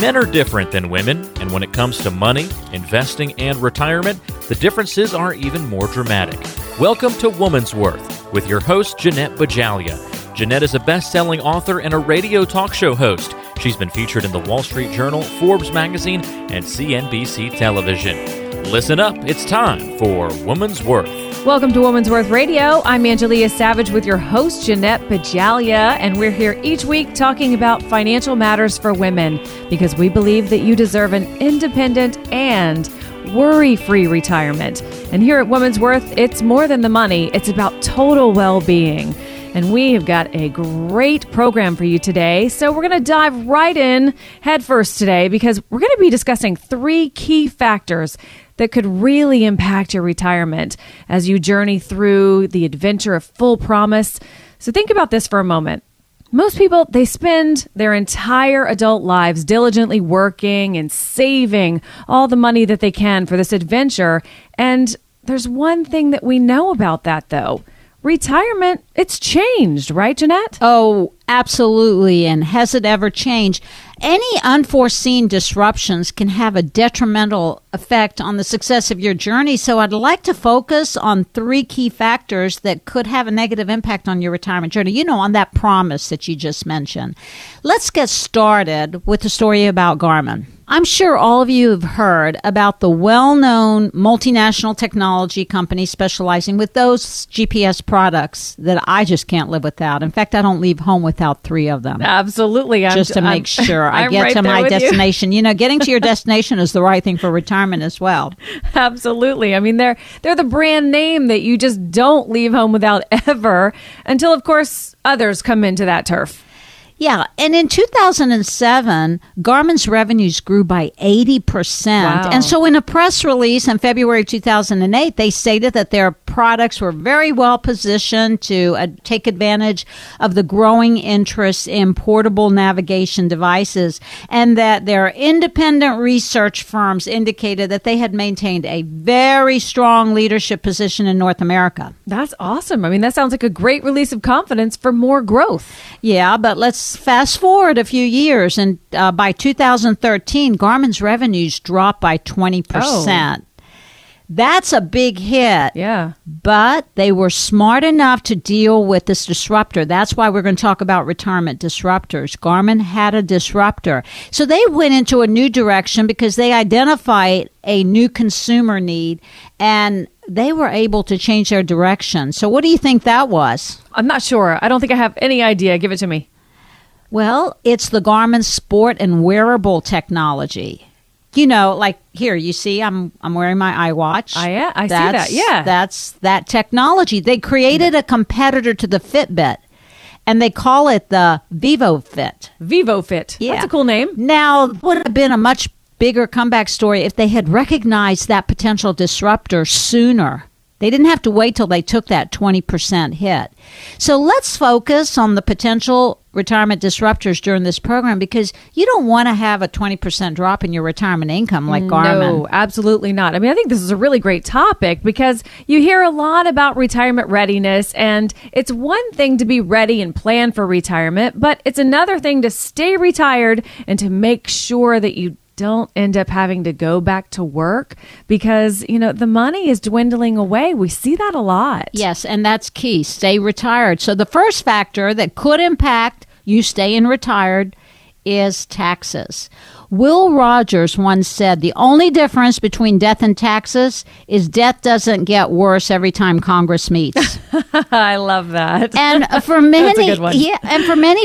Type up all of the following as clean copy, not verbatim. Men are different than women, and when it comes to money, investing, and retirement, the differences are even more dramatic. Welcome to Woman's Worth with your host, Jeanette Bajalia. Jeanette is a best-selling author and a radio talk show host. She's been featured in the Wall Street Journal, Forbes magazine, and CNBC television. Listen up, it's time for Woman's Worth. Welcome to Woman's Worth Radio. I'm Angelia Savage with your host, Jeanette Bajalia, and we're here each week talking about financial matters for women because we believe that you deserve an independent and worry-free retirement. And here at Woman's Worth, it's more than the money. It's about total well-being. And we have got a great program for you today. So we're going to dive right in headfirst today because we're going to be discussing three key factors that could really impact your retirement as you journey through the adventure of full promise. So think about this for a moment. Most people, they spend their entire adult lives diligently working and saving all the money that they can for this adventure. And there's one thing that we know about that, though. Retirement, it's changed, right, Jeanette? Oh, absolutely. And has it ever changed? Any unforeseen disruptions can have a detrimental effect on the success of your journey. So I'd like to focus on three key factors that could have a negative impact on your retirement journey, you know, on that promise that you just mentioned. Let's get started with the story about Garmin. I'm sure all of you have heard about the well-known multinational technology company specializing with those GPS products that I just can't live without. In fact, I don't leave home without three of them. Absolutely. Just to make sure I get to my destination. You know, getting to your destination is the right thing for retirement as well. Absolutely. I mean, they're the brand name that you just don't leave home without ever until, of course, others come into that turf. Yeah, and in 2007, Garmin's revenues grew by 80%. Wow. And so in a press release in February 2008, they stated that their products were very well positioned to take advantage of the growing interest in portable navigation devices, and that their independent research firms indicated that they had maintained a very strong leadership position in North America. That's awesome. I mean, that sounds like a great release of confidence for more growth. Yeah, but let's fast forward a few years, and by 2013, Garmin's revenues dropped by 20%. Oh. That's a big hit. Yeah. But they were smart enough to deal with this disruptor. That's why we're going to talk about retirement disruptors. Garmin had a disruptor. So they went into a new direction because they identified a new consumer need, and they were able to change their direction. So what do you think that was? I'm not sure. I don't think I have any idea. Give it to me. Well, it's the Garmin Sport and Wearable technology. You know, like here, you see, I'm wearing my iWatch. I see that, yeah. That's that technology. They created a competitor to the Fitbit, and they call it the VivoFit. VivoFit. Yeah. That's a cool name. Now, would have been a much bigger comeback story if they had recognized that potential disruptor sooner. They didn't have to wait till they took that 20% hit. So let's focus on the potential retirement disruptors during this program, because you don't want to have a 20% drop in your retirement income like Garmin. No, absolutely not. I mean, I think this is a really great topic because you hear a lot about retirement readiness, and it's one thing to be ready and plan for retirement, but it's another thing to stay retired and to make sure that you don't end up having to go back to work because, you know, the money is dwindling away. We see that a lot. Yes, and that's key. Stay retired. So the first factor that could impact you staying retired is taxes. Will Rogers once said, the only difference between death and taxes is death doesn't get worse every time Congress meets. I love that. And for many,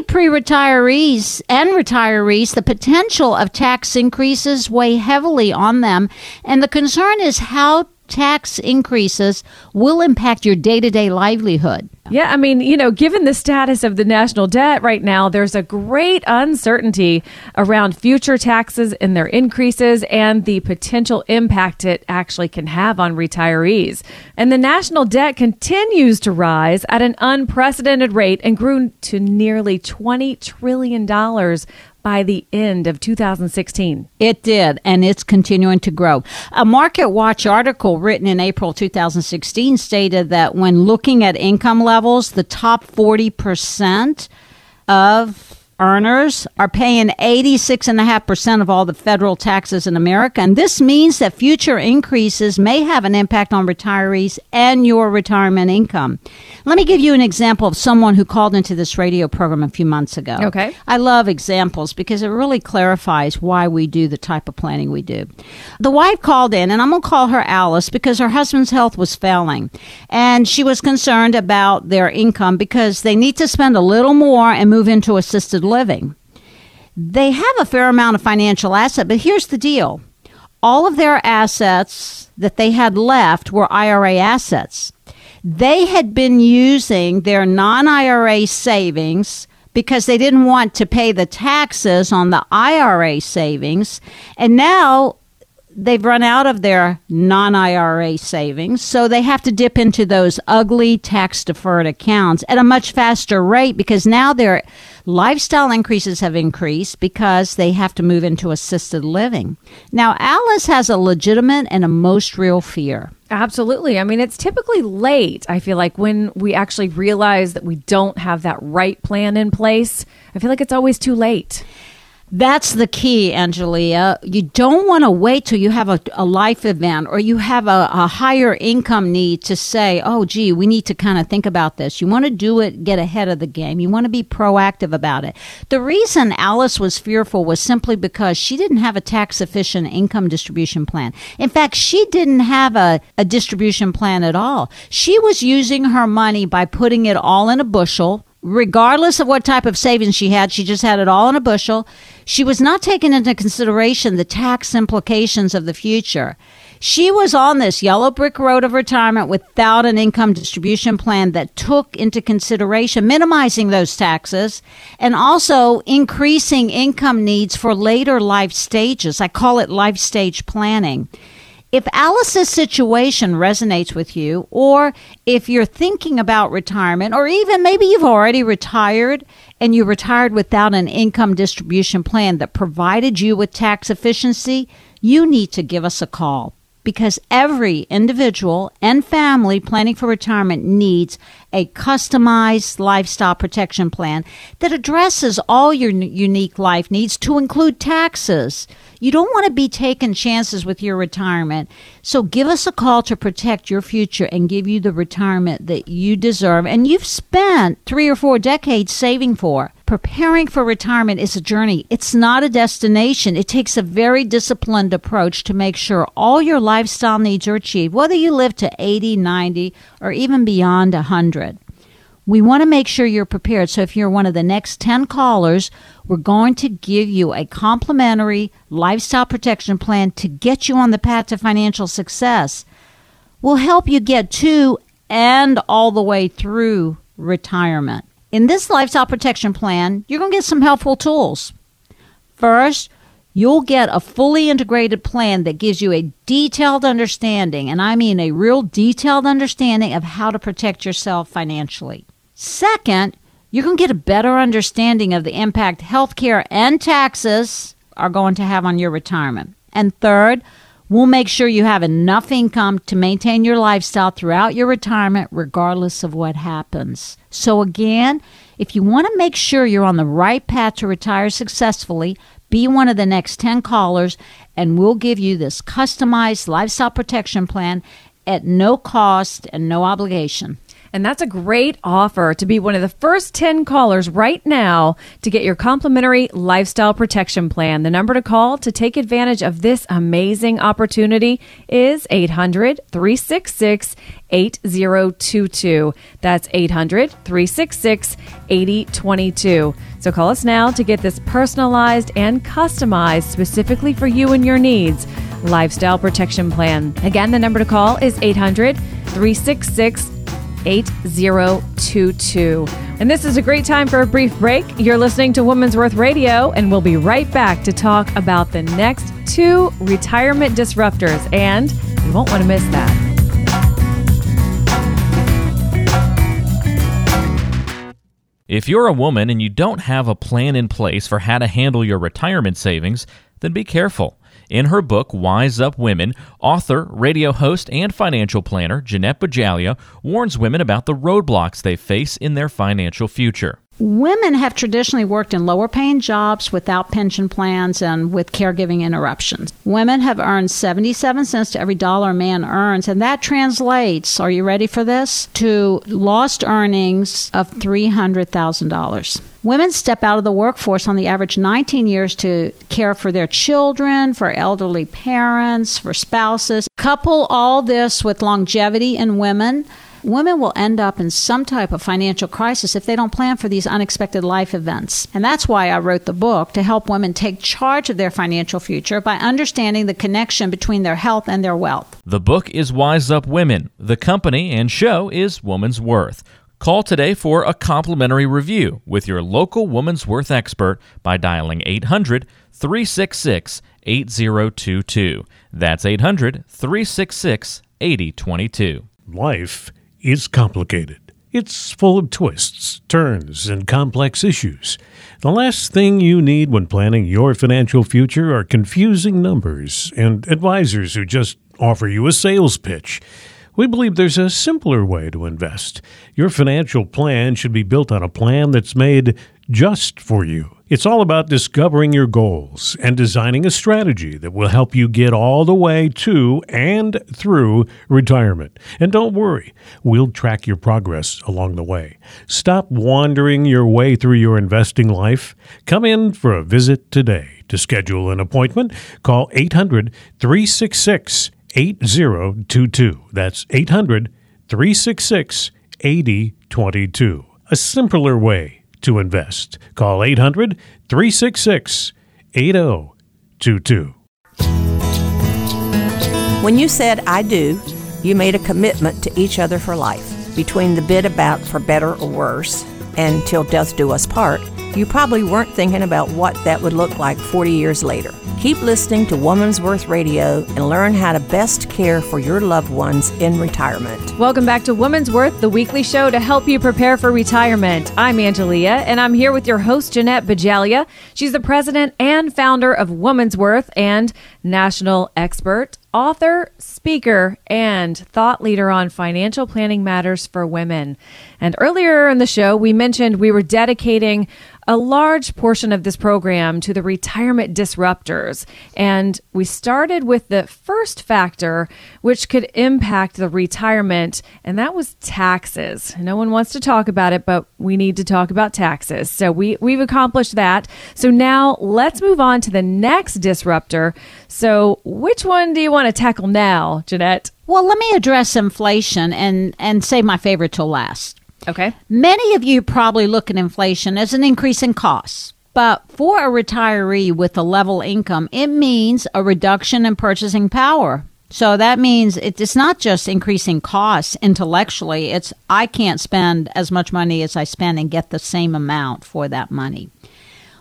pre-retirees and retirees, the potential of tax increases weigh heavily on them. And the concern is how tax increases will impact your day-to-day livelihood. Yeah, I mean, you know, given the status of the national debt right now, there's a great uncertainty around future taxes and their increases and the potential impact it actually can have on retirees. And the national debt continues to rise at an unprecedented rate and grew to nearly $20 trillion by the end of 2016. It did, and it's continuing to grow. A Market Watch article written in April 2016 stated that when looking at income levels, the top 40% of earners are paying 86.5% of all the federal taxes in America, and this means that future increases may have an impact on retirees and your retirement income. Let me give you an example of someone who called into this radio program a few months ago. Okay. I love examples because it really clarifies why we do the type of planning we do. The wife called in, and I'm going to call her Alice because her husband's health was failing, and she was concerned about their income because they need to spend a little more and move into assisted living. They have a fair amount of financial asset, but here's the deal. All of their assets that they had left were IRA assets. They had been using their non-IRA savings because they didn't want to pay the taxes on the IRA savings, and now they've run out of their non-IRA savings, so they have to dip into those ugly tax-deferred accounts at a much faster rate because now their lifestyle increases have increased because they have to move into assisted living. Now, Alice has a legitimate and a most real fear. Absolutely. I mean, it's typically late, I feel like, when we actually realize that we don't have that right plan in place. I feel like it's always too late. That's the key, Angelia. You don't want to wait till you have a life event or you have a higher income need to say, oh, gee, we need to kind of think about this. You want to do it, get ahead of the game. You want to be proactive about it. The reason Alice was fearful was simply because she didn't have a tax-efficient income distribution plan. In fact, she didn't have a distribution plan at all. She was using her money by putting it all in a bushel. Regardless of what type of savings she had, she just had it all in a bushel. She was not taking into consideration the tax implications of the future. She was on this yellow brick road of retirement without an income distribution plan that took into consideration minimizing those taxes and also increasing income needs for later life stages. I call it life stage planning. If Alice's situation resonates with you, or if you're thinking about retirement, or even maybe you've already retired and you retired without an income distribution plan that provided you with tax efficiency, you need to give us a call because every individual and family planning for retirement needs a customized lifestyle protection plan that addresses all your unique life needs to include taxes. You don't want to be taking chances with your retirement. So give us a call to protect your future and give you the retirement that you deserve and you've spent 3 or 4 decades saving for. Preparing for retirement is a journey. It's not a destination. It takes a very disciplined approach to make sure all your lifestyle needs are achieved, whether you live to 80, 90, or even beyond 100. We want to make sure you're prepared. So if you're one of the next 10 callers, we're going to give you a complimentary lifestyle protection plan to get you on the path to financial success. We'll help you get to and all the way through retirement. In this lifestyle protection plan, you're going to get some helpful tools. First, you'll get a fully integrated plan that gives you a detailed understanding, and I mean a real detailed understanding of how to protect yourself financially. Second, you're going to get a better understanding of the impact healthcare and taxes are going to have on your retirement. And third, we'll make sure you have enough income to maintain your lifestyle throughout your retirement, regardless of what happens. So again, if you want to make sure you're on the right path to retire successfully, be one of the next 10 callers, and we'll give you this customized lifestyle protection plan at no cost and no obligation. And that's a great offer to be one of the first 10 callers right now to get your complimentary lifestyle protection plan. The number to call to take advantage of this amazing opportunity is 800-366-8022. That's 800-366-8022. So call us now to get this personalized and customized specifically for you and your needs lifestyle protection plan. Again, the number to call is 800-366-8022. 8022. And this is a great time for a brief break. You're listening to Woman's Worth Radio, and we'll be right back to talk about the next 2 retirement disruptors, and you won't want to miss that. If you're a woman and you don't have a plan in place for how to handle your retirement savings, then be careful. In her book, Wise Up Women, author, radio host, and financial planner Jeanette Bajalia warns women about the roadblocks they face in their financial future. Women have traditionally worked in lower paying jobs without pension plans and with caregiving interruptions. Women have earned 77 cents to every dollar a man earns, and that translates, are you ready for this, to lost earnings of $300,000. Women step out of the workforce on the average 19 years to care for their children, for elderly parents, for spouses. Couple all this with longevity in women. Women will end up in some type of financial crisis if they don't plan for these unexpected life events. And that's why I wrote the book, to help women take charge of their financial future by understanding the connection between their health and their wealth. The book is Wise Up Women. The company and show is Woman's Worth. Call today for a complimentary review with your local Woman's Worth expert by dialing 800-366-8022. That's 800-366-8022. Life is complicated. It's full of twists, turns, and complex issues. The last thing you need when planning your financial future are confusing numbers and advisors who just offer you a sales pitch. We believe there's a simpler way to invest. Your financial plan should be built on a plan that's made just for you. It's all about discovering your goals and designing a strategy that will help you get all the way to and through retirement. And don't worry, we'll track your progress along the way. Stop wandering your way through your investing life. Come in for a visit today. To schedule an appointment, call 800-366-8022. That's 800-366-8022. A simpler way to invest. Call 800-366-8022. When you said, "I do," you made a commitment to each other for life. Between the bit about "for better or worse" and "till death do us part," you probably weren't thinking about what that would look like 40 years later. Keep listening to Woman's Worth Radio and learn how to best care for your loved ones in retirement. Welcome back to Woman's Worth, the weekly show to help you prepare for retirement. I'm Angelia, and I'm here with your host, Jeanette Bajalia. She's the president and founder of Woman's Worth and national expert, author, speaker, and thought leader on financial planning matters for women. And earlier in the show, we mentioned we were dedicating a large portion of this program to the retirement disruptors. And we started with the first factor, which could impact the retirement, and that was taxes. No one wants to talk about it, but we need to talk about taxes. So we've accomplished that. So now let's move on to the next disruptor. So which one do you want to tackle now, Jeanette? Well, let me address inflation and save my favorite till last. Okay. Many of you probably look at inflation as an increase in costs, but for a retiree with a level income, it means a reduction in purchasing power. So that means it's not just increasing costs intellectually, it's I can't spend as much money as I spend and get the same amount for that money.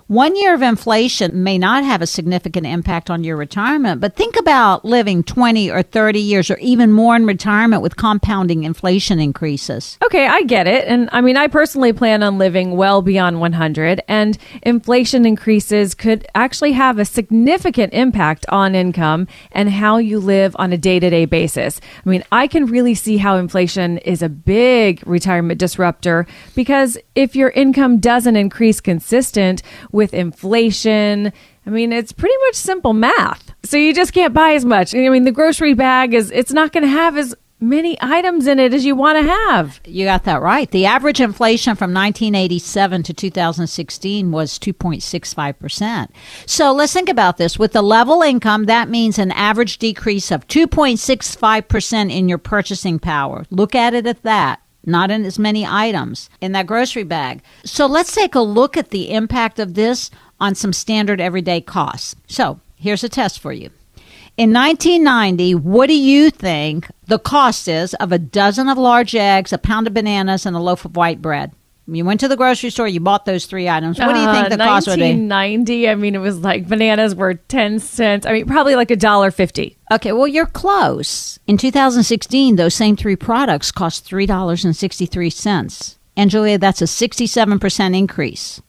1 year of inflation may not have a significant impact on your retirement, but think about living 20 or 30 years or even more in retirement with compounding inflation increases. Okay, I get it. And I mean, I personally plan on living well beyond 100, and inflation increases could actually have a significant impact on income and how you live on a day-to-day basis. I mean, I can really see how inflation is a big retirement disruptor, because if your income doesn't increase consistent with inflation, I mean, it's pretty much simple math. So you just can't buy as much. I mean, the grocery bag it's not going to have as many items in it as you want to have. You got that right. The average inflation from 1987 to 2016 was 2.65%. So let's think about this. With the level income, that means an average decrease of 2.65% in your purchasing power. Look at it at that. Not in as many items in that grocery bag. So let's take a look at the impact of this on some standard everyday costs. So here's a test for you. In 1990, what do you think the cost is of a dozen of large eggs, a pound of bananas, and a loaf of white bread? You went to the grocery store, you bought those three items. What do you think the cost would be? 1990, I mean, it was like bananas were 10 cents. I mean, probably like $1.50. Okay, well, you're close. In 2016, those same three products cost $3.63. Angelia, that's a 67% increase.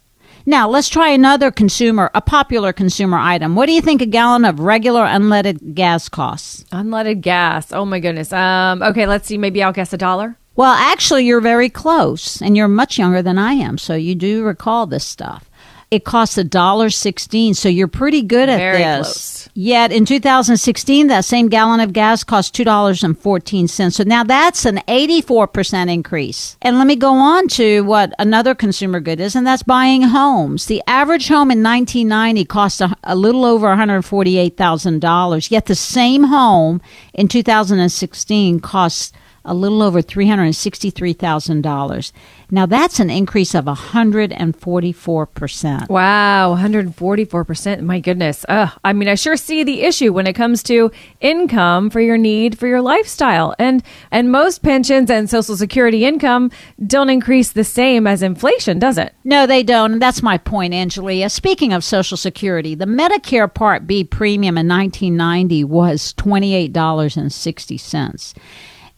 Now, let's try another popular consumer item. What do you think a gallon of regular unleaded gas costs? Unleaded gas. Oh, my goodness. Okay, let's see. Maybe I'll guess $1. Well, actually, you're very close, and you're much younger than I am, so you do recall this stuff. It costs $1.16, so you're pretty good at very this. Close. Yet in 2016, that same gallon of gas cost $2.14. So now that's an 84% increase. And let me go on to what another consumer good is, and that's buying homes. The average home in 1990 cost a little over $148,000, yet the same home in 2016 costs a little over $363,000. Now, that's an increase of 144%. Wow, 144%. My goodness. I mean, I sure see the issue when it comes to income for your need for your lifestyle. And most pensions and Social Security income don't increase the same as inflation, does it? No, they don't. And that's my point, Angelia. Speaking of Social Security, the Medicare Part B premium in 1990 was $28.60.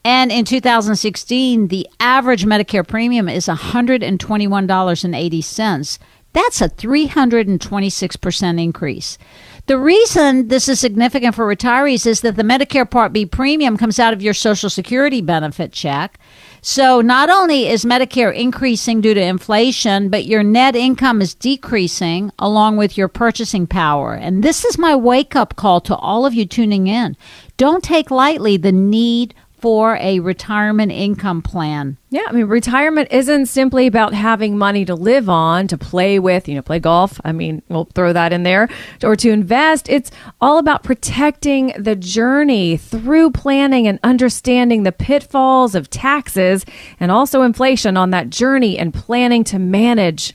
And in 2016, the average Medicare premium is $121.80. That's a 326% increase. The reason this is significant for retirees is that the Medicare Part B premium comes out of your Social Security benefit check. So not only is Medicare increasing due to inflation, but your net income is decreasing along with your purchasing power. And this is my wake-up call to all of you tuning in. Don't take lightly the need for a retirement income plan. Yeah, I mean, retirement isn't simply about having money to live on, to play with, play golf. I mean, we'll throw that in there, or to invest. It's all about protecting the journey through planning and understanding the pitfalls of taxes and also inflation on that journey and planning to manage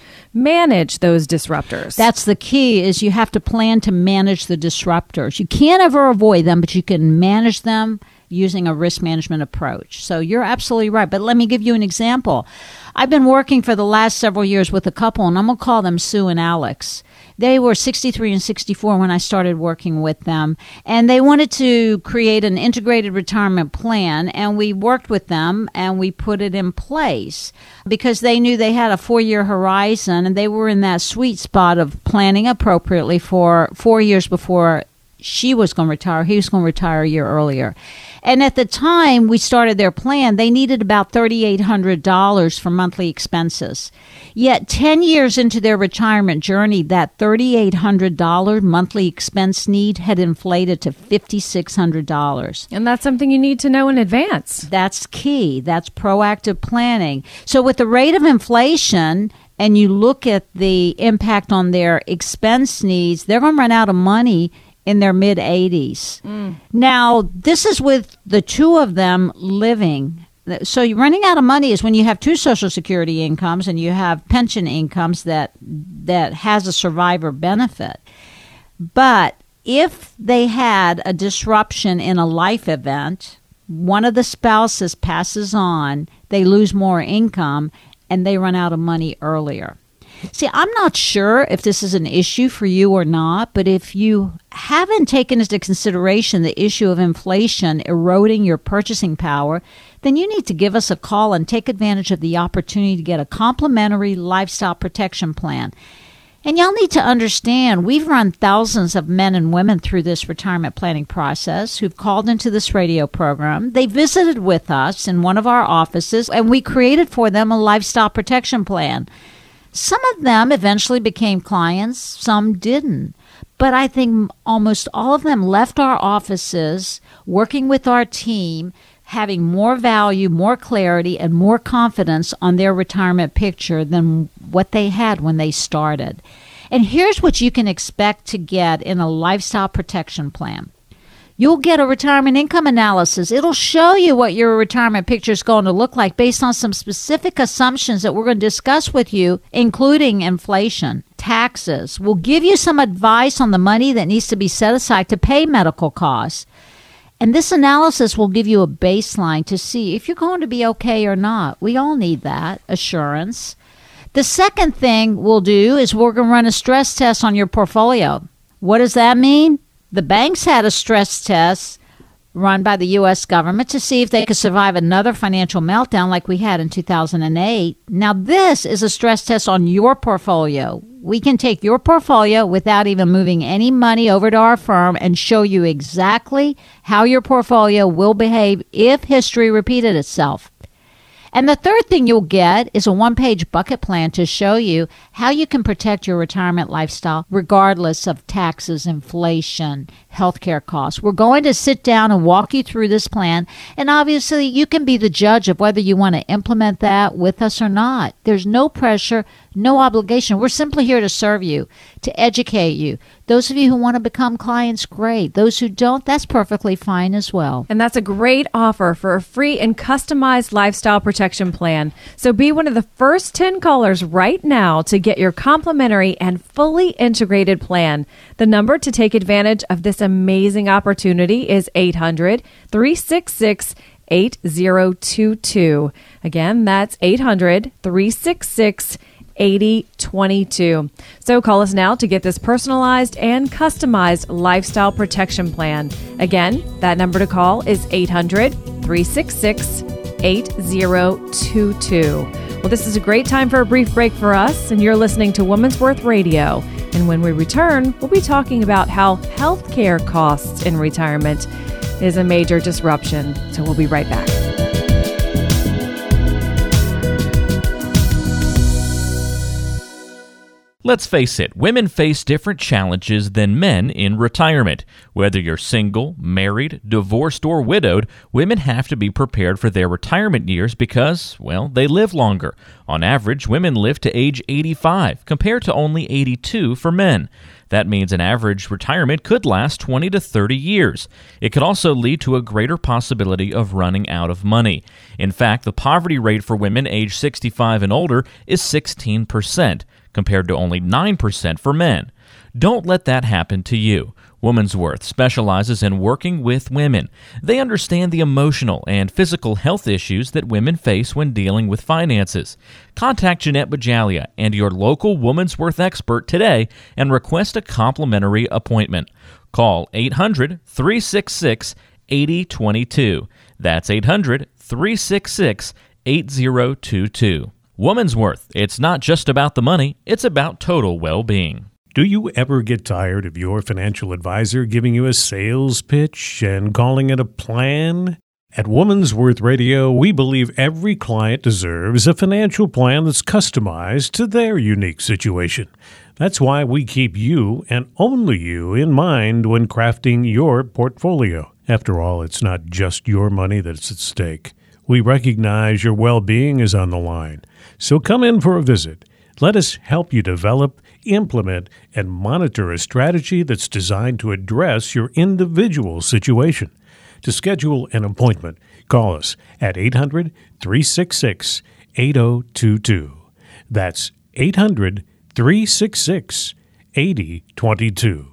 those disruptors. That's the key, is you have to plan to manage the disruptors. You can't ever avoid them, but you can manage them using a risk management approach. So you're absolutely right. But let me give you an example. I've been working for the last several years with a couple, and I'm going to call them Sue and Alex. They were 63 and 64 when I started working with them, and they wanted to create an integrated retirement plan, and we worked with them, and we put it in place because they knew they had a 4-year horizon, and they were in that sweet spot of planning appropriately for 4 years before she was going to retire. He was going to retire a year earlier. And at the time we started their plan, they needed about $3,800 for monthly expenses. Yet 10 years into their retirement journey, that $3,800 monthly expense need had inflated to $5,600. And that's something you need to know in advance. That's key. That's proactive planning. So with the rate of inflation, and you look at the impact on their expense needs, they're going to run out of money in their mid-80s. Mm. Now, this is with the two of them living. So you're running out of money is when you have two Social Security incomes and you have pension incomes that has a survivor benefit. But if they had a disruption in a life event, one of the spouses passes on, they lose more income, and they run out of money earlier. See, I'm not sure if this is an issue for you or not, but if you haven't taken into consideration the issue of inflation eroding your purchasing power, then you need to give us a call and take advantage of the opportunity to get a complimentary lifestyle protection plan. And y'all need to understand, we've run thousands of men and women through this retirement planning process who've called into this radio program. They visited with us in one of our offices, and we created for them a lifestyle protection plan. Some of them eventually became clients, some didn't. But I think almost all of them left our offices, working with our team, having more value, more clarity, and more confidence on their retirement picture than what they had when they started. And here's what you can expect to get in a lifestyle protection plan. You'll get a retirement income analysis. It'll show you what your retirement picture is going to look like based on some specific assumptions that we're going to discuss with you, including inflation, taxes. We'll give you some advice on the money that needs to be set aside to pay medical costs. And this analysis will give you a baseline to see if you're going to be okay or not. We all need that assurance. The second thing we'll do is we're going to run a stress test on your portfolio. What does that mean? The banks had a stress test run by the U.S. government to see if they could survive another financial meltdown like we had in 2008. Now, this is a stress test on your portfolio. We can take your portfolio without even moving any money over to our firm and show you exactly how your portfolio will behave if history repeated itself. And the third thing you'll get is a one-page bucket plan to show you how you can protect your retirement lifestyle regardless of taxes, inflation, healthcare costs. We're going to sit down and walk you through this plan, and obviously you can be the judge of whether you want to implement that with us or not. There's no pressure, no obligation. We're simply here to serve you, to educate you. Those of you who want to become clients, great. Those who don't, that's perfectly fine as well. And that's a great offer for a free and customized lifestyle protection plan. So be one of the first 10 callers right now to get your complimentary and fully integrated plan. The number to take advantage of this amazing opportunity is 800-366-8022. Again, that's 800-366-8022. 8022. So call us now to get this personalized and customized lifestyle protection plan. Again, that number to call is 800-366-8022. Well, this is a great time for a brief break for us, and you're listening to Woman's Worth Radio. And when we return, we'll be talking about how healthcare costs in retirement is a major disruption. So we'll be right back. Let's face it, women face different challenges than men in retirement. Whether you're single, married, divorced, or widowed, women have to be prepared for their retirement years because, well, they live longer. On average, women live to age 85, compared to only 82 for men. That means an average retirement could last 20 to 30 years. It could also lead to a greater possibility of running out of money. In fact, the poverty rate for women age 65 and older is 16%, compared to only 9% for men. Don't let that happen to you. Woman's Worth specializes in working with women. They understand the emotional and physical health issues that women face when dealing with finances. Contact Jeanette Bajalia and your local Woman's Worth expert today and request a complimentary appointment. Call 800-366-8022. That's 800-366-8022. Woman's Worth. It's not just about the money, it's about total well-being. Do you ever get tired of your financial advisor giving you a sales pitch and calling it a plan? At Woman's Worth Radio, we believe every client deserves a financial plan that's customized to their unique situation. That's why we keep you, and only you, in mind when crafting your portfolio. After all, it's not just your money that's at stake. We recognize your well-being is on the line. So come in for a visit. Let us help you develop, implement, and monitor a strategy that's designed to address your individual situation. To schedule an appointment, call us at 800-366-8022. That's 800-366-8022.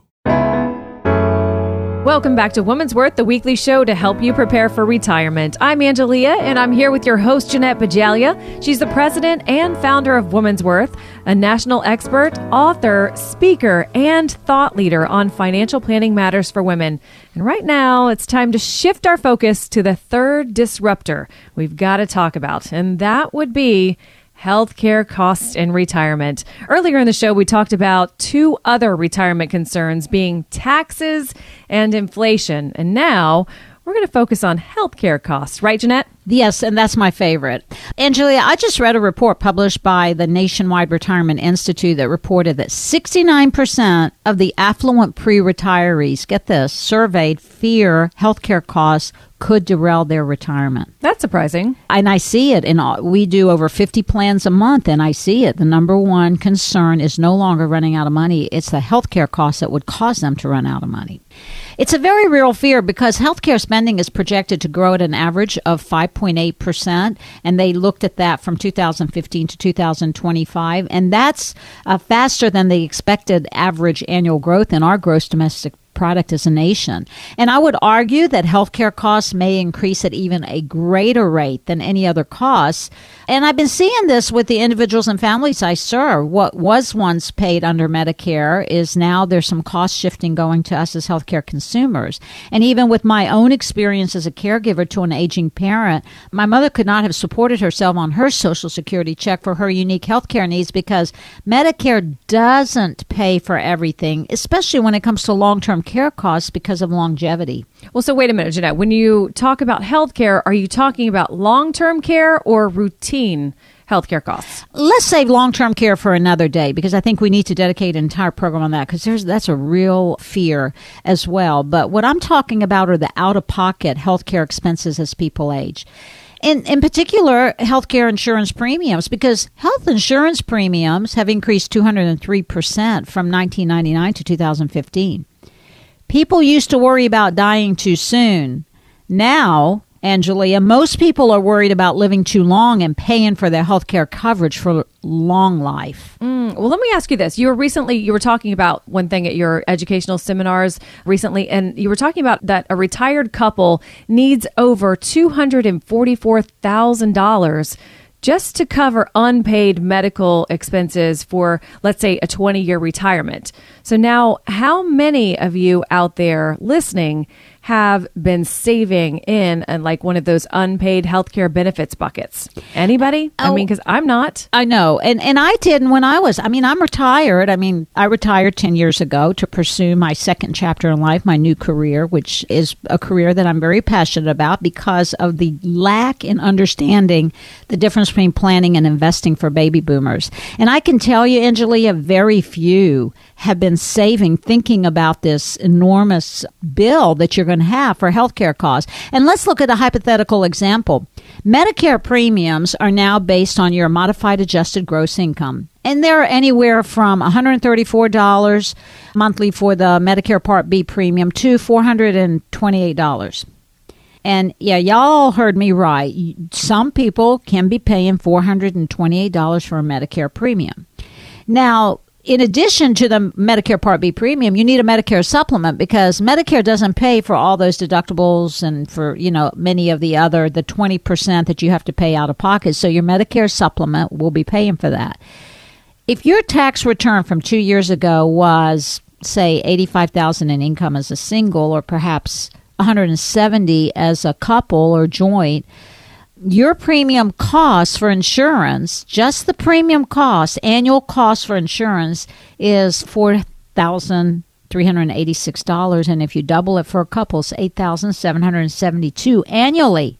Welcome back to Woman's Worth, the weekly show to help you prepare for retirement. I'm Angelia, and I'm here with your host, Jeanette Bajalia. She's the president and founder of Woman's Worth, a national expert, author, speaker, and thought leader on financial planning matters for women. And right now, it's time to shift our focus to the third disruptor we've got to talk about, and that would be healthcare costs in retirement. Earlier in the show, we talked about two other retirement concerns being taxes and inflation. And now we're going to focus on healthcare costs. Right, Jeanette? Yes, and that's my favorite. Angelia, I just read a report published by the Nationwide Retirement Institute that reported that 69% of the affluent pre-retirees, get this, surveyed fear healthcare costs could derail their retirement. That's surprising. And I see it. We do over 50 plans a month, and I see it. The number one concern is no longer running out of money. It's the healthcare costs that would cause them to run out of money. It's a very real fear because healthcare spending is projected to grow at an average of 5.8%, and they looked at that from 2015 to 2025, and that's faster than the expected average annual growth in our gross domestic product as a nation. And I would argue that healthcare costs may increase at even a greater rate than any other costs. And I've been seeing this with the individuals and families I serve. What was once paid under Medicare is now there's some cost shifting going to us as healthcare consumers. And even with my own experience as a caregiver to an aging parent, my mother could not have supported herself on her Social Security check for her unique healthcare needs because Medicare doesn't pay for everything, especially when it comes to long-term care costs because of longevity. Well, so wait a minute, Jeanette. When you talk about healthcare, are you talking about long-term care or routine healthcare costs? Let's save long-term care for another day, because I think we need to dedicate an entire program on that, because that's a real fear as well. But what I'm talking about are the out-of-pocket healthcare expenses as people age. In particular, healthcare insurance premiums, because health insurance premiums have increased 203% from 1999 to 2015. People used to worry about dying too soon. Now, Angelia, most people are worried about living too long and paying for their healthcare coverage for long life. Well, let me ask you this. You were talking about one thing at your educational seminars recently, and you were talking about that a retired couple needs over $244,000 just to cover unpaid medical expenses for, let's say, a 20-year retirement. So now, how many of you out there listening have been saving in and like one of those unpaid healthcare benefits buckets? Anybody? Oh, I mean, because I'm not. I know. And I didn't when I was. I mean, I'm retired. I mean, I retired 10 years ago to pursue my second chapter in life, my new career, which is a career that I'm very passionate about because of the lack in understanding the difference between planning and investing for baby boomers. And I can tell you, Angelia, very few have been saving, thinking about this enormous bill that you're going to have for healthcare costs. And let's look at a hypothetical example. Medicare premiums are now based on your modified adjusted gross income. And they're anywhere from $134 monthly for the Medicare Part B premium to $428. And yeah, y'all heard me right. Some people can be paying $428 for a Medicare premium. Now, in addition to the Medicare Part B premium, you need a Medicare supplement, because Medicare doesn't pay for all those deductibles and for, many of the 20% that you have to pay out of pocket. So your Medicare supplement will be paying for that. If your tax return from 2 years ago was, say, $85,000 in income as a single, or perhaps $170,000 as a couple or joint, your premium cost for insurance, just the premium cost, annual cost for insurance, is $4,386. And if you double it for a couple, it's $8,772 annually,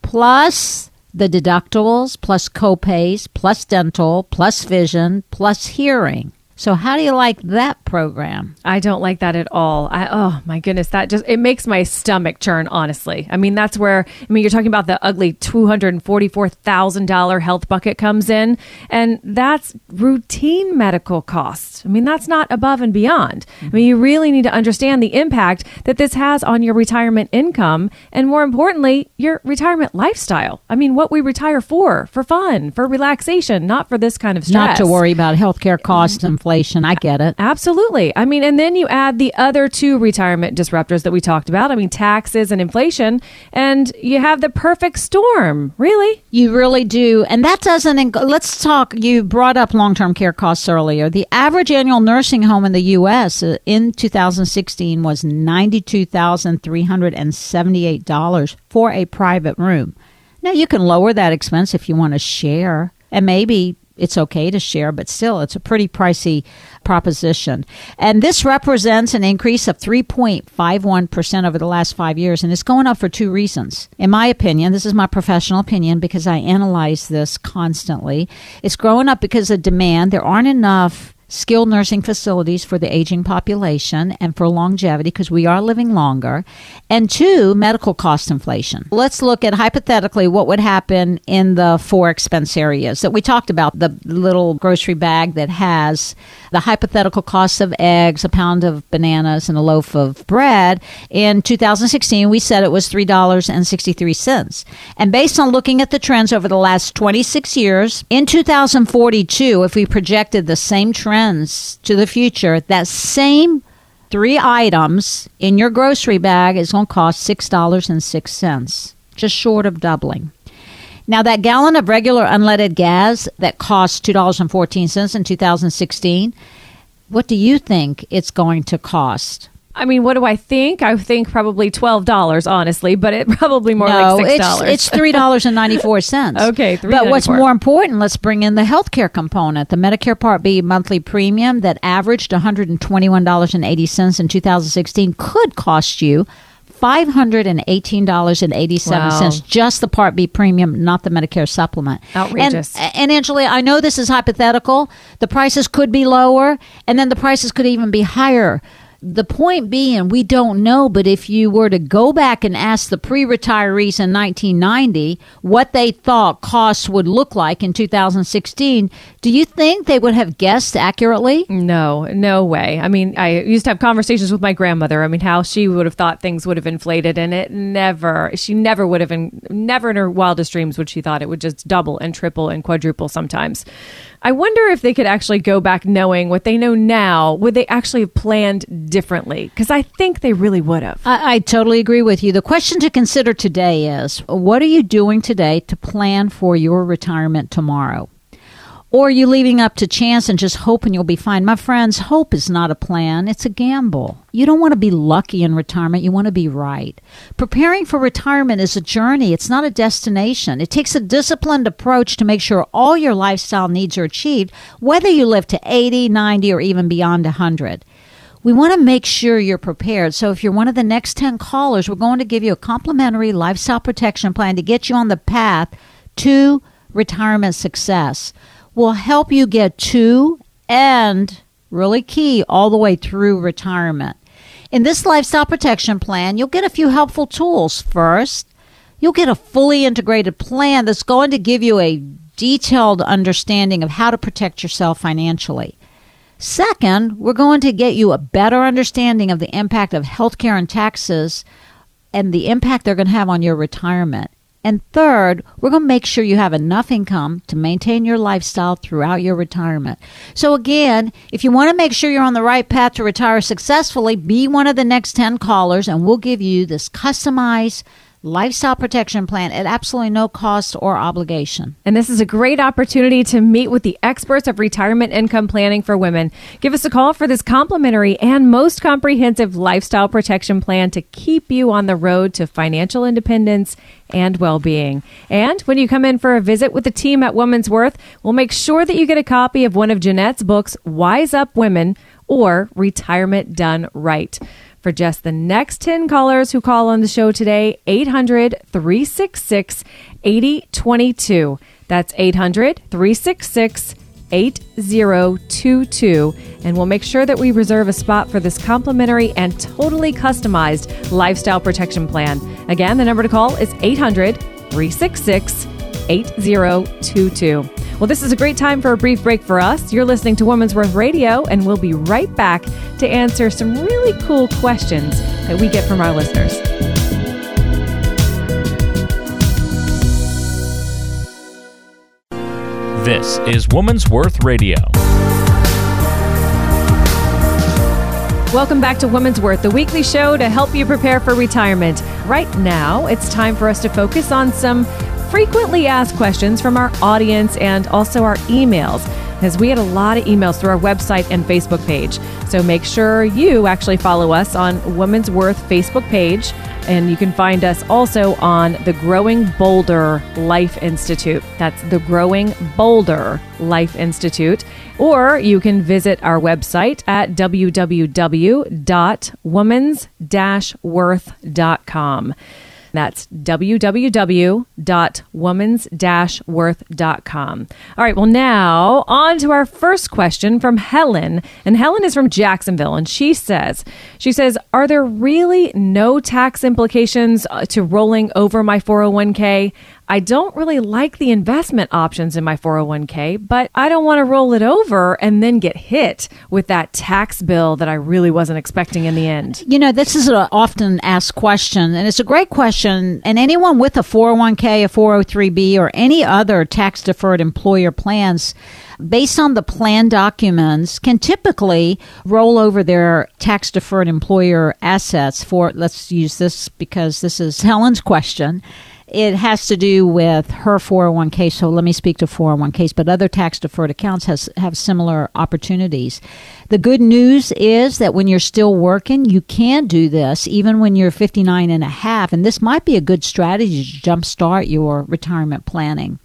plus the deductibles, plus copays, plus dental, plus vision, plus hearing. So how do you like that program? I don't like that at all. Oh my goodness, it makes my stomach churn, honestly. I mean, that's where, you're talking about the ugly $244,000 health bucket comes in, and that's routine medical costs. I mean, that's not above and beyond. I mean, you really need to understand the impact that this has on your retirement income, and more importantly, your retirement lifestyle. I mean, what we retire for fun, for relaxation, not for this kind of stress. Not to worry about healthcare costs and inflation. I get it. Absolutely. I mean, and then you add the other two retirement disruptors that we talked about. I mean, taxes and inflation, and you have the perfect storm, really. You really do. And that doesn't, let's talk, you brought up long-term care costs earlier. The average annual nursing home in the U.S. in 2016 was $92,378 for a private room. Now, you can lower that expense if you want to share, and maybe it's okay to share, but still, it's a pretty pricey proposition. And this represents an increase of 3.51% over the last 5 years. And it's going up for two reasons. In my opinion, this is my professional opinion because I analyze this constantly. It's growing up because of demand. There aren't enough skilled nursing facilities for the aging population and for longevity, because we are living longer. And two, medical cost inflation. Let's look at hypothetically what would happen in the four expense areas that we talked about, the little grocery bag that has the hypothetical cost of eggs, a pound of bananas, and a loaf of bread. In 2016, we said it was $3.63. And based on looking at the trends over the last 26 years, in 2042, if we projected the same trend to the future, that same three items in your grocery bag is going to cost $6.06, just short of doubling. Now, that gallon of regular unleaded gas that cost $2.14 in 2016, what do you think it's going to cost? I mean, what do I think? I think probably $12, honestly, but it probably more like $6. It's $3.94. Okay, $3.94. But what's more important, let's bring in the healthcare component. The Medicare Part B monthly premium that averaged $121.80 in 2016 could cost you $518.87. Wow. Just the Part B premium, not the Medicare supplement. Outrageous. And Angela, I know this is hypothetical. The prices could be lower, and then the prices could even be higher. The point being, we don't know, but if you were to go back and ask the pre-retirees in 1990 what they thought costs would look like in 2016, do you think they would have guessed accurately? No, no way. I mean, I used to have conversations with my grandmother. I mean, how she would have thought things would have inflated, and it never, she never would have, never in her wildest dreams would she thought it would just double and triple and quadruple sometimes. I wonder if they could actually go back knowing what they know now, would they actually have planned differently? Because I think they really would have. I totally agree with you. The question to consider today is, what are you doing today to plan for your retirement tomorrow? Or are you leaving up to chance and just hoping you'll be fine? My friends, hope is not a plan. It's a gamble. You don't want to be lucky in retirement. You want to be right. Preparing for retirement is a journey. It's not a destination. It takes a disciplined approach to make sure all your lifestyle needs are achieved, whether you live to 80, 90, or even beyond 100. We want to make sure you're prepared. So if you're one of the next 10 callers, we're going to give you a complimentary lifestyle protection plan to get you on the path to retirement success. We'll help you get to and, really key, all the way through retirement. In this lifestyle protection plan, you'll get a few helpful tools. First, you'll get a fully integrated plan that's going to give you a detailed understanding of how to protect yourself financially. Second, we're going to get you a better understanding of the impact of healthcare and taxes and the impact they're going to have on your retirement. And third, we're going to make sure you have enough income to maintain your lifestyle throughout your retirement. So again, if you want to make sure you're on the right path to retire successfully, be one of the next 10 callers and we'll give you this customized lifestyle protection plan at absolutely no cost or obligation. And this is a great opportunity to meet with the experts of retirement income planning for women. Give us a call for this complimentary and most comprehensive lifestyle protection plan to keep you on the road to financial independence and well-being. And when you come in for a visit with the team at Woman's Worth, we'll make sure that you get a copy of one of Jeanette's books, Wise Up Women, or Retirement Done Right. For just the next 10 callers who call on the show today, 800-366-8022. That's 800-366-8022. And we'll make sure that we reserve a spot for this complimentary and totally customized lifestyle protection plan. Again, the number to call is 800-366-8022. Well, this is a great time for a brief break for us. You're listening to Woman's Worth Radio, and we'll be right back to answer some really cool questions that we get from our listeners. This is Woman's Worth Radio. Welcome back to Woman's Worth, the weekly show to help you prepare for retirement. Right now, it's time for us to focus on some frequently asked questions from our audience and also our emails, because we had a lot of emails through our website and Facebook page. So make sure you actually follow us on Woman's Worth Facebook page, and you can find us also on the Growing Boulder Life Institute. That's the Growing Boulder Life Institute. Or you can visit our website at womans-worth.com. That's womans-worth.com. All right, well, now on to our first question from Helen. And Helen is from Jacksonville, and she says, are there really no tax implications to rolling over my 401k? I don't really like the investment options in my 401k, but I don't want to roll it over and then get hit with that tax bill that I really wasn't expecting in the end. You know, this is an often asked question, and it's a great question. And anyone with a 401k, a 403b, or any other tax-deferred employer plans, based on the plan documents, can typically roll over their tax-deferred employer assets for, let's use this because this is Helen's question, It has to do with her 401k. So let me speak to 401ks, but other tax deferred accounts have similar opportunities. The good news is that when you're still working, you can do this even when you're 59 and a half. And this might be a good strategy to jumpstart your retirement planning.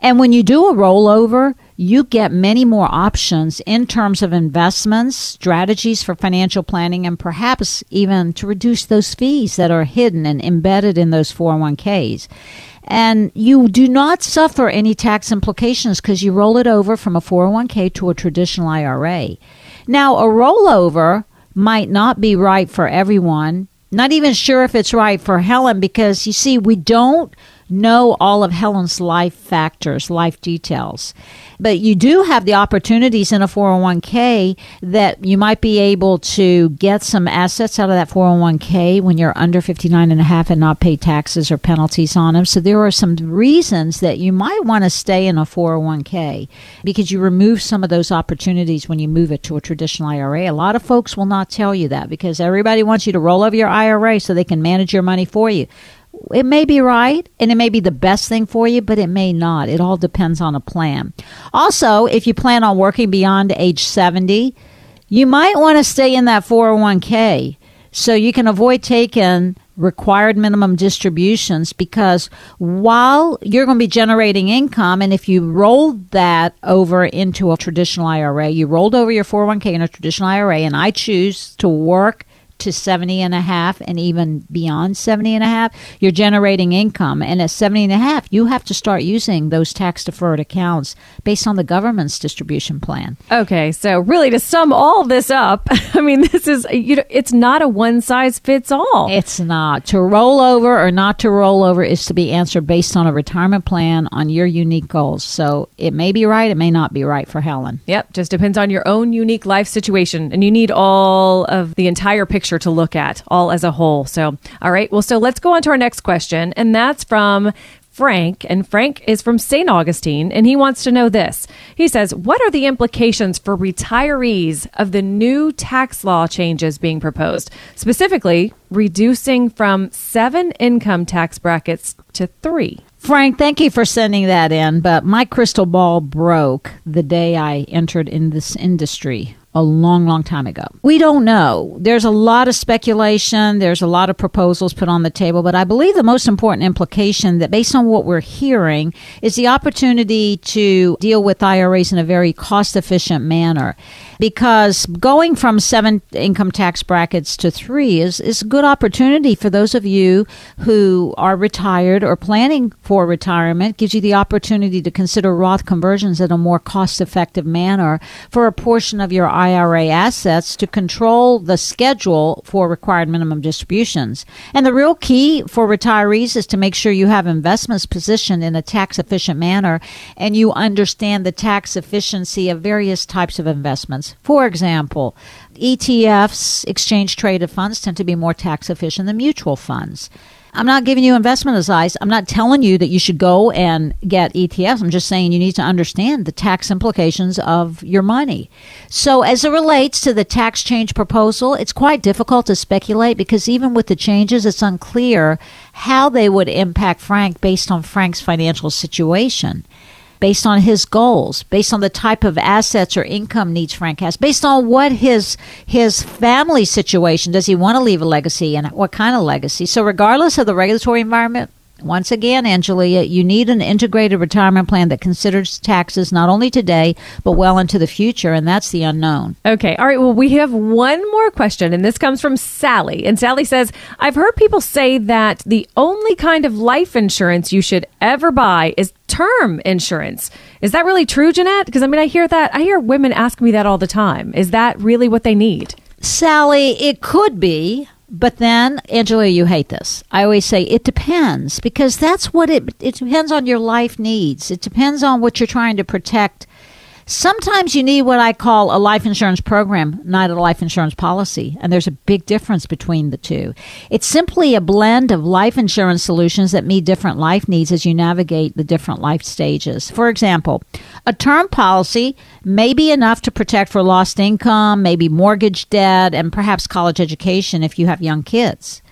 And when you do a rollover, you get many more options in terms of investments, strategies for financial planning, and perhaps even to reduce those fees that are hidden and embedded in those 401ks. And you do not suffer any tax implications because you roll it over from a 401k to a traditional IRA. Now, a rollover might not be right for everyone. Not even sure if it's right for Helen because, you see, we don't know all of Helen's life factors, life details. But you do have the opportunities in a 401k that you might be able to get some assets out of that 401k when you're under 59 and a half and not pay taxes or penalties on them. So there are some reasons that you might want to stay in a 401k because you remove some of those opportunities when you move it to a traditional IRA. A lot of folks will not tell you that because everybody wants you to roll over your IRA so they can manage your money for you. It may be right, and it may be the best thing for you, but it may not. It all depends on a plan. Also, if you plan on working beyond age 70, you might want to stay in that 401k so you can avoid taking required minimum distributions because while you're going to be generating income, and if you roll that over into a traditional IRA, you rolled over your 401k in a traditional IRA, and I choose to work to 70 and a half and even beyond 70 and a half, you're generating income. And at 70 and a half, you have to start using those tax deferred accounts based on the government's distribution plan. Okay. So really to sum all this up, I mean, this is, you know, it's not a one size fits all. It's not. To roll over or not to roll over is to be answered based on a retirement plan on your unique goals. So it may be right. It may not be right for Helen. Yep. Just depends on your own unique life situation. And you need all of the entire picture to look at all as a whole. So, all right. Well, so let's go on to our next question. And that's from Frank. And Frank is from St. Augustine. And he wants to know this. He says, what are the implications for retirees of the new tax law changes being proposed? Specifically, reducing from 7 income tax brackets to 3. Frank, thank you for sending that in. But my crystal ball broke the day I entered in this industry. A long, long time ago. We don't know. There's a lot of speculation. There's a lot of proposals put on the table. But I believe the most important implication that based on what we're hearing is the opportunity to deal with IRAs in a very cost-efficient manner. Because going from 7 income tax brackets to 3 is a good opportunity for those of you who are retired or planning for retirement. Gives you the opportunity to consider Roth conversions in a more cost-effective manner for a portion of your IRA assets to control the schedule for required minimum distributions. And the real key for retirees is to make sure you have investments positioned in a tax-efficient manner and you understand the tax efficiency of various types of investments. For example, ETFs, exchange-traded funds, tend to be more tax-efficient than mutual funds. I'm not giving you investment advice. I'm not telling you that you should go and get ETFs. I'm just saying you need to understand the tax implications of your money. So as it relates to the tax change proposal, it's quite difficult to speculate because even with the changes, it's unclear how they would impact Frank based on Frank's financial situation, based on his goals, based on the type of assets or income needs Frank has, based on what his family situation, does he want to leave a legacy and what kind of legacy? So regardless of the regulatory environment, once again, Angelia, you need an integrated retirement plan that considers taxes not only today, but well into the future. And that's the unknown. Okay. All right. Well, we have one more question, and this comes from Sally. And Sally says, I've heard people say that the only kind of life insurance you should ever buy is term insurance. Is that really true, Jeanette? Because I mean, I hear women ask me that all the time. Is that really what they need? Sally, it could be. But then, Angela, you hate this. I always say it depends because that's what it depends on your life needs. It depends on what you're trying to protect. Sometimes you need what I call a life insurance program, not a life insurance policy. And there's a big difference between the two. It's simply a blend of life insurance solutions that meet different life needs as you navigate the different life stages. For example, a term policy may be enough to protect for lost income, maybe mortgage debt, and perhaps college education if you have young kids.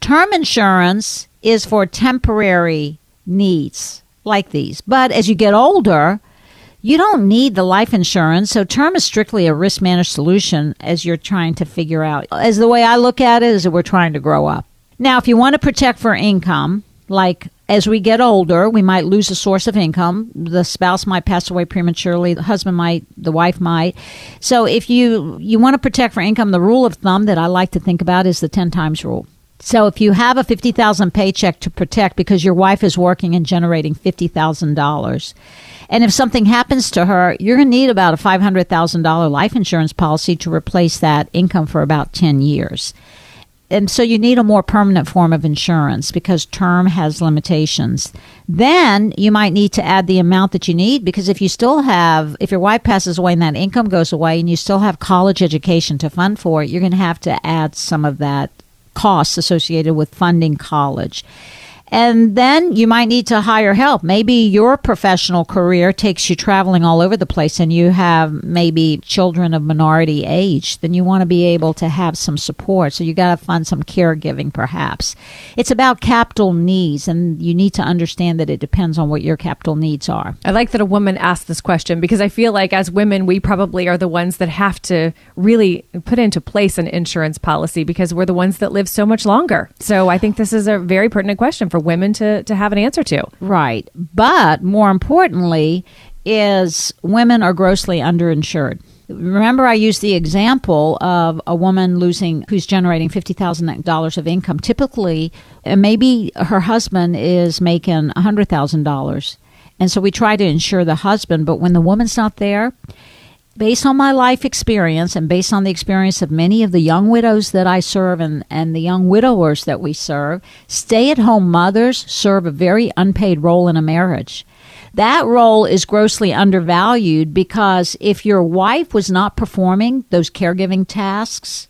Term insurance is for temporary needs like these. But as you get older, you don't need the life insurance, so term is strictly a risk-managed solution as you're trying to figure out. As the way I look at it is that we're trying to grow up. Now, if you want to protect for income, like as we get older, we might lose a source of income. The spouse might pass away prematurely. The husband might. The wife might. So if you want to protect for income, the rule of thumb that I like to think about is the 10 times rule. So if you have a $50,000 paycheck to protect because your wife is working and generating $50,000, and if something happens to her, you're going to need about a $500,000 life insurance policy to replace that income for about 10 years. And so you need a more permanent form of insurance because term has limitations. Then you might need to add the amount that you need, because if your wife passes away and that income goes away and you still have college education to fund for it, you're going to have to add some of that costs associated with funding college. And then you might need to hire help. Maybe your professional career takes you traveling all over the place and you have maybe children of minority age. Then you want to be able to have some support. So you got to fund some caregiving perhaps. It's about capital needs, and you need to understand that it depends on what your capital needs are. I like that a woman asked this question, because I feel like as women, we probably are the ones that have to really put into place an insurance policy because we're the ones that live so much longer. So I think this is a very pertinent question for women to have an answer to. Right. But more importantly is women are grossly underinsured. Remember, I used the example of a woman who's generating $50,000 of income. Typically, maybe her husband is making $100,000. And so we try to insure the husband, but when the woman's not there, based on my life experience and based on the experience of many of the young widows that I serve and the young widowers that we serve, stay-at-home mothers serve a very unpaid role in a marriage. That role is grossly undervalued, because if your wife was not performing those caregiving tasks,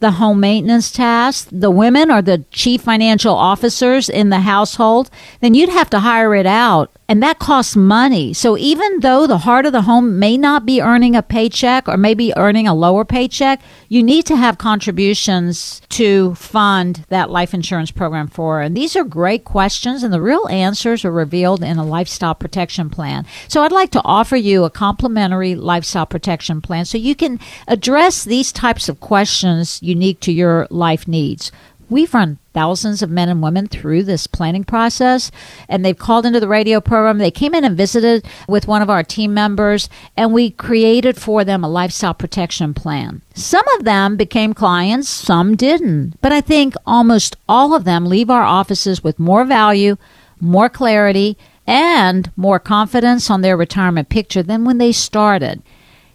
the home maintenance tasks, the women are the chief financial officers in the household, then you'd have to hire it out. And that costs money. So even though the heart of the home may not be earning a paycheck, or maybe earning a lower paycheck, you need to have contributions to fund that life insurance program for her. And these are great questions, and the real answers are revealed in a lifestyle protection plan. So I'd like to offer you a complimentary lifestyle protection plan so you can address these types of questions unique to your life needs. We've run thousands of men and women through this planning process, and they've called into the radio program. They came in and visited with one of our team members, and we created for them a lifestyle protection plan. Some of them became clients, some didn't. But I think almost all of them leave our offices with more value, more clarity, and more confidence on their retirement picture than when they started.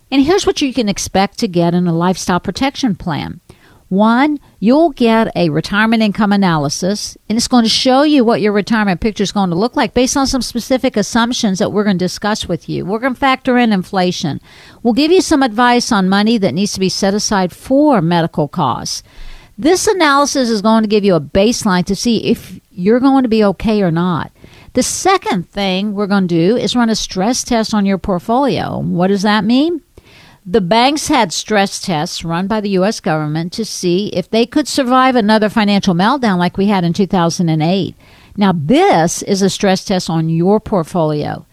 And here's what you can expect to get in a lifestyle protection plan. 1, you'll get a retirement income analysis, and it's going to show you what your retirement picture is going to look like based on some specific assumptions that we're going to discuss with you. We're going to factor in inflation. We'll give you some advice on money that needs to be set aside for medical costs. This analysis is going to give you a baseline to see if you're going to be okay or not. The second thing we're going to do is run a stress test on your portfolio. What does that mean? The banks had stress tests run by the U.S. government to see if they could survive another financial meltdown like we had in 2008. Now, this is a stress test on your portfolio.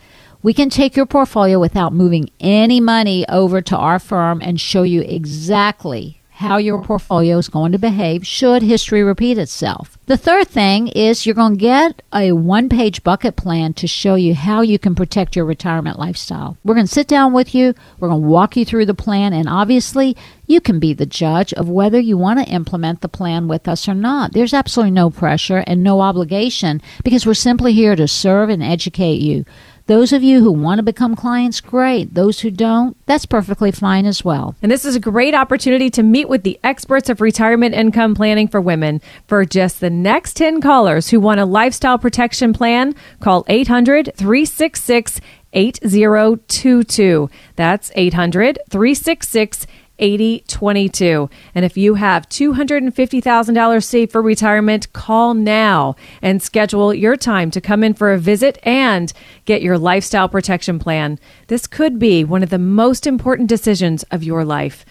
We can take your portfolio without moving any money over to our firm and show you exactly how your portfolio is going to behave should history repeat itself. The third thing is you're going to get a one-page bucket plan to show you how you can protect your retirement lifestyle. We're going to sit down with you. We're going to walk you through the plan. And obviously, you can be the judge of whether you want to implement the plan with us or not. There's absolutely no pressure and no obligation, because we're simply here to serve and educate you. Those of you who want to become clients, great. Those who don't, that's perfectly fine as well. And this is a great opportunity to meet with the experts of retirement income planning for women. For just the next 10 callers who want a lifestyle protection plan, call 800-366-8022. That's 800-366-8022. And if you have $250,000 saved for retirement, call now and schedule your time to come in for a visit and get your lifestyle protection plan. This could be one of the most important decisions of your life.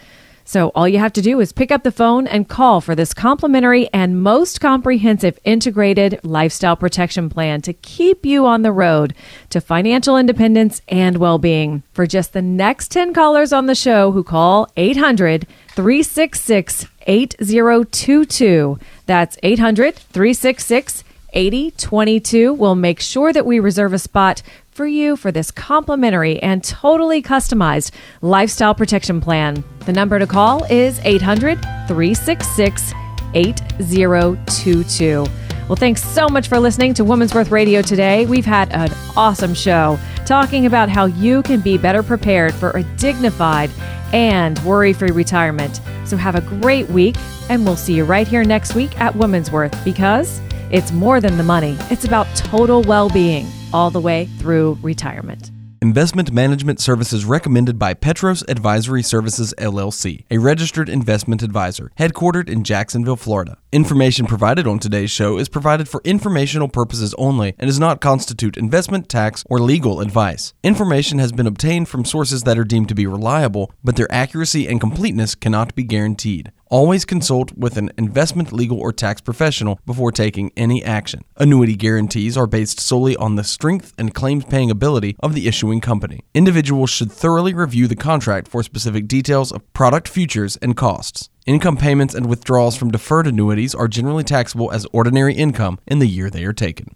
So all you have to do is pick up the phone and call for this complimentary and most comprehensive integrated lifestyle protection plan to keep you on the road to financial independence and well-being. For just the next 10 callers on the show who call 800-366-8022, that's 800-366-8022, we'll make sure that we reserve a spot for you for this complimentary and totally customized lifestyle protection plan. The number to call is 800-366-8022. Well, thanks so much for listening to Woman's Worth Radio today. We've had an awesome show talking about how you can be better prepared for a dignified and worry-free retirement. So have a great week, and we'll see you right here next week at Woman's Worth, because it's more than the money. It's about total well-being all the way through retirement. Investment management services recommended by Petros Advisory Services, LLC, a registered investment advisor, headquartered in Jacksonville, Florida. Information provided on today's show is provided for informational purposes only and does not constitute investment, tax, or legal advice. Information has been obtained from sources that are deemed to be reliable, but their accuracy and completeness cannot be guaranteed. Always consult with an investment, legal, or tax professional before taking any action. Annuity guarantees are based solely on the strength and claims-paying ability of the issuing company. Individuals should thoroughly review the contract for specific details of product features and costs. Income payments and withdrawals from deferred annuities are generally taxable as ordinary income in the year they are taken.